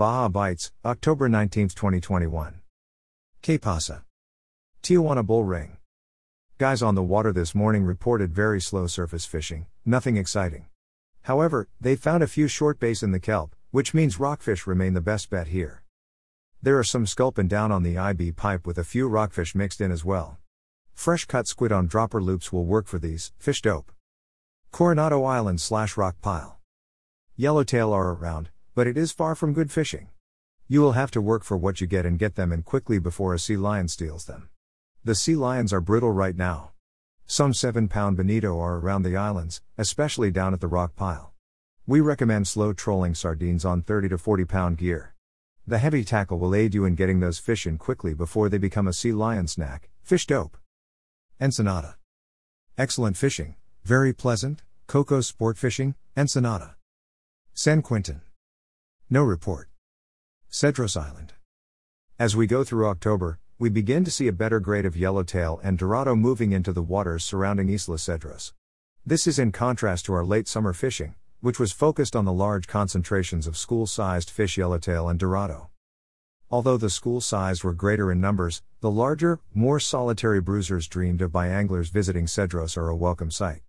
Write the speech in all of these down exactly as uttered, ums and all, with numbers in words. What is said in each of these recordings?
Baja Bites, October nineteenth twenty twenty-one. ¿Qué pasa? Tijuana Bull Ring. Guys on the water this morning reported very slow surface fishing, nothing exciting. However, they found a few short bass in the kelp, which means rockfish remain the best bet here. There are some sculpin down on the I B pipe with a few rockfish mixed in as well. Fresh cut squid on dropper loops will work for these, fish dope. Coronado Island slash rock pile. Yellowtail are around, but it is far from good fishing. You will have to work for what you get and get them in quickly before a sea lion steals them. The sea lions are brittle right now. Some seven pound bonito are around the islands, especially down at the rock pile. We recommend slow trolling sardines on thirty to forty pound gear. The heavy tackle will aid you in getting those fish in quickly before they become a sea lion snack, fish dope. Ensenada. Excellent fishing, very pleasant, coco sport fishing, Ensenada. San Quintin. No report. Cedros Island. As we go through October, we begin to see a better grade of yellowtail and dorado moving into the waters surrounding Isla Cedros. This is in contrast to our late summer fishing, which was focused on the large concentrations of school-sized fish yellowtail and dorado. Although the school-sized were greater in numbers, the larger, more solitary bruisers dreamed of by anglers visiting Cedros are a welcome sight.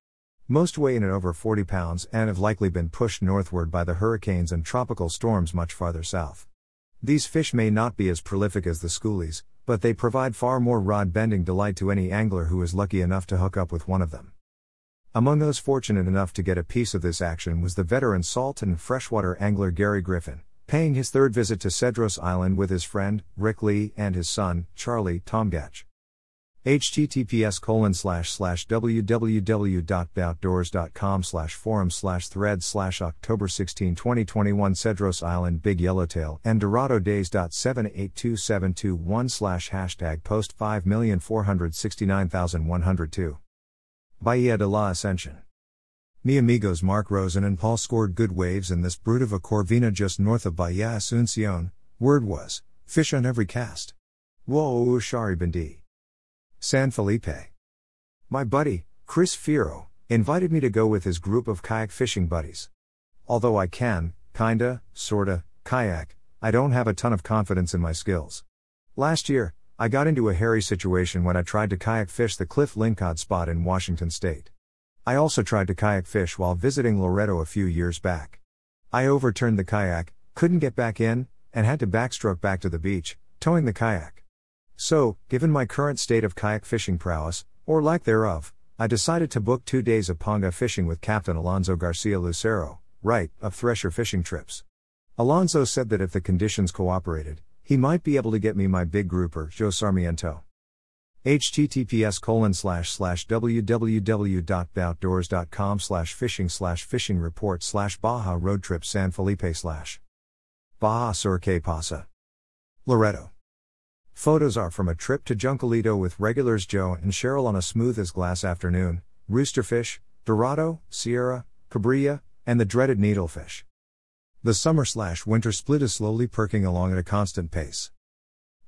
Most weigh in at over forty pounds and have likely been pushed northward by the hurricanes and tropical storms much farther south. These fish may not be as prolific as the schoolies, but they provide far more rod-bending delight to any angler who is lucky enough to hook up with one of them. Among those fortunate enough to get a piece of this action was the veteran salt and freshwater angler Gary Griffin, paying his third visit to Cedros Island with his friend, Rick Lee, and his son, Charlie Tomgatch. https colon slash slash www dot boutdoors dot com slash forum slash thread slash October sixteenth twenty twenty-one Cedros Island Big Yellowtail and Dorado Days.seven eight two seven two one slash hashtag post five million four hundred sixty-nine thousand one hundred two. Bahía de la Asunción. Mi amigos Mark Rosen and Paul scored good waves in this brood of a corvina just north of Bahía Asunción. Word was, fish on every cast. Whoa, shari bindi. San Felipe. My buddy, Chris Firo, invited me to go with his group of kayak fishing buddies. Although I can, kinda, sorta, kayak, I don't have a ton of confidence in my skills. Last year, I got into a hairy situation when I tried to kayak fish the Cliff Lincod spot in Washington State. I also tried to kayak fish while visiting Loreto a few years back. I overturned the kayak, couldn't get back in, and had to backstroke back to the beach, towing the kayak. So, given my current state of kayak fishing prowess, or lack thereof, I decided to book two days of panga fishing with Captain Alonzo Garcia Lucero, right, of Thresher Fishing Trips. Alonzo said that if the conditions cooperated, he might be able to get me my big grouper, Joe Sarmiento. https colon slash slash www.boutdoors.com slash fishing slash fishing report slash Baja road trip San Felipe slash Baja sur que pasa. Loreto. Photos are from a trip to Juncalito with regulars Joe and Cheryl on a smooth-as-glass afternoon, roosterfish, dorado, sierra, cabrilla, and the dreaded needlefish. The summer-slash-winter split is slowly perking along at a constant pace.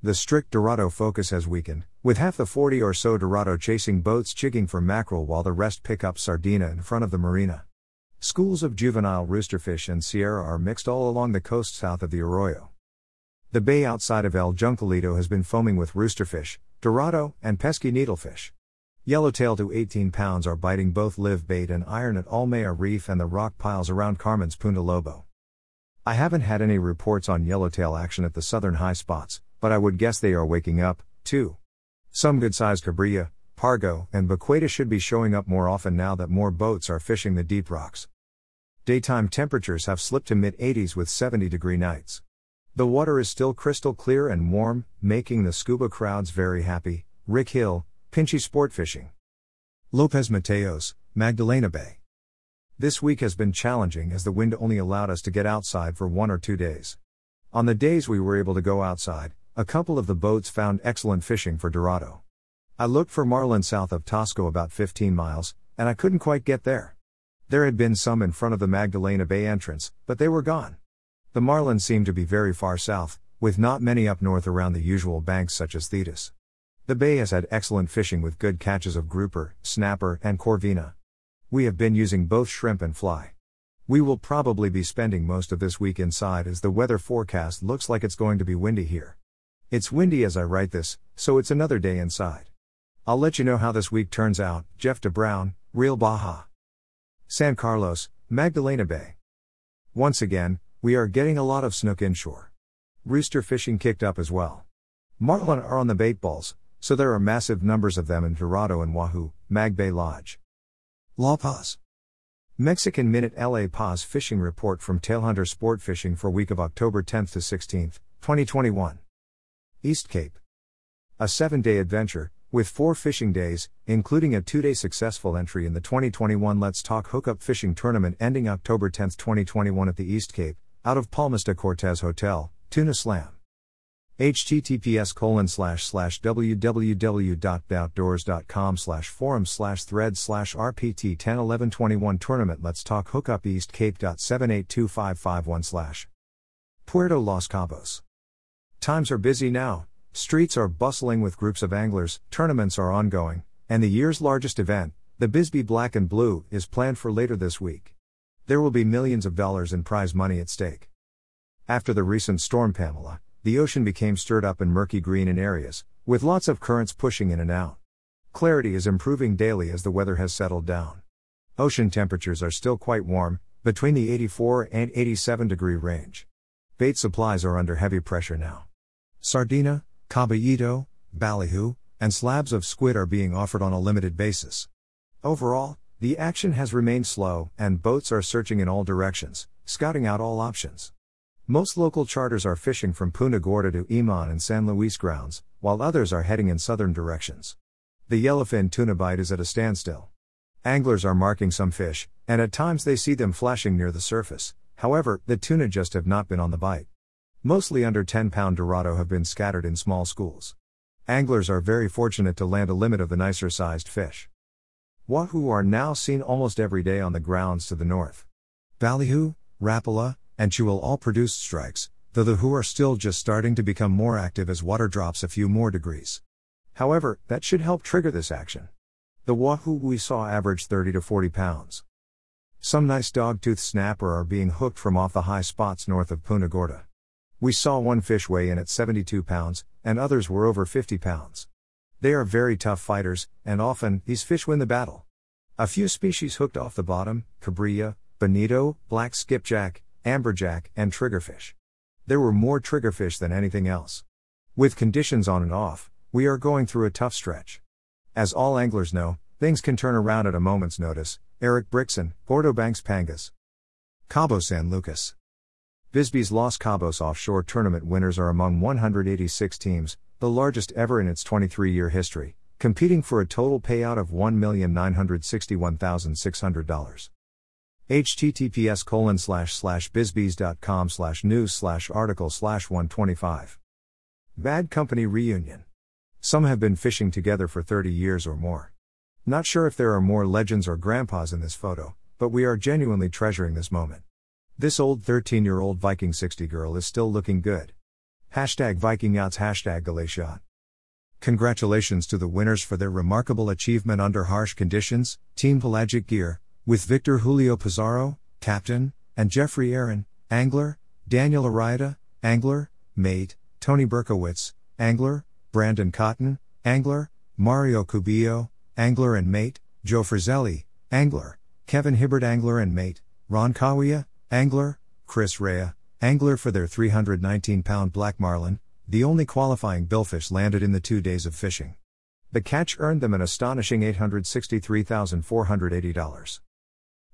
The strict dorado focus has weakened, with half the forty or so dorado chasing boats chigging for mackerel while the rest pick up sardina in front of the marina. Schools of juvenile roosterfish and sierra are mixed all along the coast south of the Arroyo. The bay outside of El Juncalito has been foaming with roosterfish, dorado, and pesky needlefish. Yellowtail to eighteen pounds are biting both live bait and iron at Almea Reef and the rock piles around Carmen's Punta Lobo. I haven't had any reports on yellowtail action at the southern high spots, but I would guess they are waking up, too. Some good-sized cabrilla, pargo, and baqueta should be showing up more often now that more boats are fishing the deep rocks. Daytime temperatures have slipped to mid eighties with seventy degree nights. The water is still crystal clear and warm, making the scuba crowds very happy. Rick Hill, pinchy sport fishing. Lopez Mateos, Magdalena Bay. This week has been challenging as the wind only allowed us to get outside for one or two days. On the days we were able to go outside, a couple of the boats found excellent fishing for dorado. I looked for marlin south of Tosco about fifteen miles, and I couldn't quite get there. There had been some in front of the Magdalena Bay entrance, but they were gone. The marlin seemed to be very far south, with not many up north around the usual banks such as Thetis. The bay has had excellent fishing with good catches of grouper, snapper, and corvina. We have been using both shrimp and fly. We will probably be spending most of this week inside as the weather forecast looks like it's going to be windy here. It's windy as I write this, so it's another day inside. I'll let you know how this week turns out. Jeff De Brown, Real Baja. San Carlos, Magdalena Bay. Once again, we are getting a lot of snook inshore. Rooster fishing kicked up as well. Marlin are on the bait balls, so there are massive numbers of them in Dorado and Wahoo, Mag Bay Lodge. La Paz. Mexican Minute La Paz Fishing Report from Tailhunter Sport Fishing for week of October tenth to sixteenth, twenty twenty-one. East Cape. A seven-day adventure, with four fishing days, including a two-day successful entry in the twenty twenty-one Let's Talk Hookup Fishing Tournament ending October tenth, twenty twenty-one at the East Cape, out of Palmas de Cortez Hotel, Tuna Slam. https colon slash slash www dot outdoors dot com slash forum slash thread slash rpt ten eleven twenty-one tournament Let's Talk Hookup East Cape seven eight two five five one slash. Puerto Los Cabos. Times are busy now, streets are bustling with groups of anglers, tournaments are ongoing, and the year's largest event, the Bisbee Black and Blue, is planned for later this week. There will be millions of dollars in prize money at stake. After the recent storm Pamela, the ocean became stirred up and murky green in areas, with lots of currents pushing in and out. Clarity is improving daily as the weather has settled down. Ocean temperatures are still quite warm, between the eighty-four and eighty-seven degree range. Bait supplies are under heavy pressure now. Sardina, caballito, ballyhoo, and slabs of squid are being offered on a limited basis. Overall, the action has remained slow, and boats are searching in all directions, scouting out all options. Most local charters are fishing from Punta Gorda to Iman and San Luis grounds, while others are heading in southern directions. The yellowfin tuna bite is at a standstill. Anglers are marking some fish, and at times they see them flashing near the surface, however, the tuna just have not been on the bite. Mostly under ten pound dorado have been scattered in small schools. Anglers are very fortunate to land a limit of the nicer sized fish. Wahoo are now seen almost every day on the grounds to the north. Ballyhoo, Rapala, and Chewel all produced strikes, though the Wahoo are still just starting to become more active as water drops a few more degrees. However, that should help trigger this action. The Wahoo we saw averaged thirty to forty pounds. Some nice dogtooth snapper are being hooked from off the high spots north of Punta Gorda. We saw one fish weigh in at seventy-two pounds, and others were over fifty pounds. They are very tough fighters, and often, these fish win the battle. A few species hooked off the bottom, cabrilla, bonito, black skipjack, amberjack, and triggerfish. There were more triggerfish than anything else. With conditions on and off, we are going through a tough stretch. As all anglers know, things can turn around at a moment's notice. Eric Brixen, Porto Banks Pangas. Cabo San Lucas. Bisbee's Los Cabos Offshore Tournament winners are among one hundred eighty-six teams, the largest ever in its twenty-three year history, competing for a total payout of one million nine hundred sixty-one thousand six hundred dollars. https colon slash slash bisbees.com slash news slash article slash 125. Bad Company Reunion. Some have been fishing together for thirty years or more. Not sure if there are more legends or grandpas in this photo, but we are genuinely treasuring this moment. This old thirteen year old Viking sixty girl is still looking good. Hashtag Viking Yachts, hashtag Galatiot. Congratulations to the winners for their remarkable achievement under harsh conditions. Team Pelagic Gear, with Victor Julio Pizarro, Captain, and Jeffrey Aaron, Angler, Daniel Arrieta, Angler, Mate, Tony Berkowitz, Angler, Brandon Cotton, Angler, Mario Cubillo, Angler and Mate, Joe Frizzelli, Angler, Kevin Hibbert, Angler and Mate, Ron Kawia, Angler, Chris Rea, Angler for their three hundred nineteen pound black marlin, the only qualifying billfish landed in the two days of fishing. The catch earned them an astonishing eight hundred sixty-three thousand four hundred eighty dollars.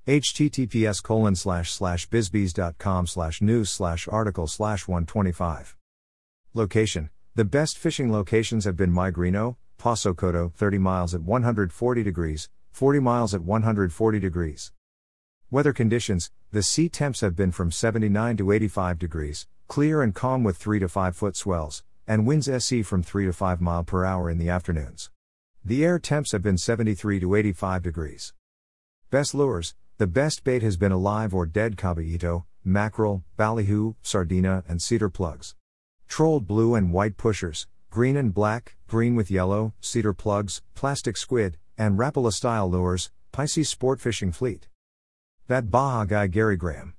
https colon slash slash bisbees.com slash news slash article slash 125. Location. The best fishing locations have been Migrino, Paso Coto, thirty miles at one hundred forty degrees, forty miles at one hundred forty degrees. Weather conditions. The sea temps have been from seventy-nine to eighty-five degrees, clear and calm with three to five foot swells, and winds S E from three to five mile per hour in the afternoons. The air temps have been seventy-three to eighty-five degrees. Best lures. The best bait has been alive or dead caballito, mackerel, ballyhoo, sardina, and cedar plugs. Trolled blue and white pushers, green and black, green with yellow, cedar plugs, plastic squid, and Rapala style lures, Pisces Sport Fishing Fleet. That Baja guy Gary Graham.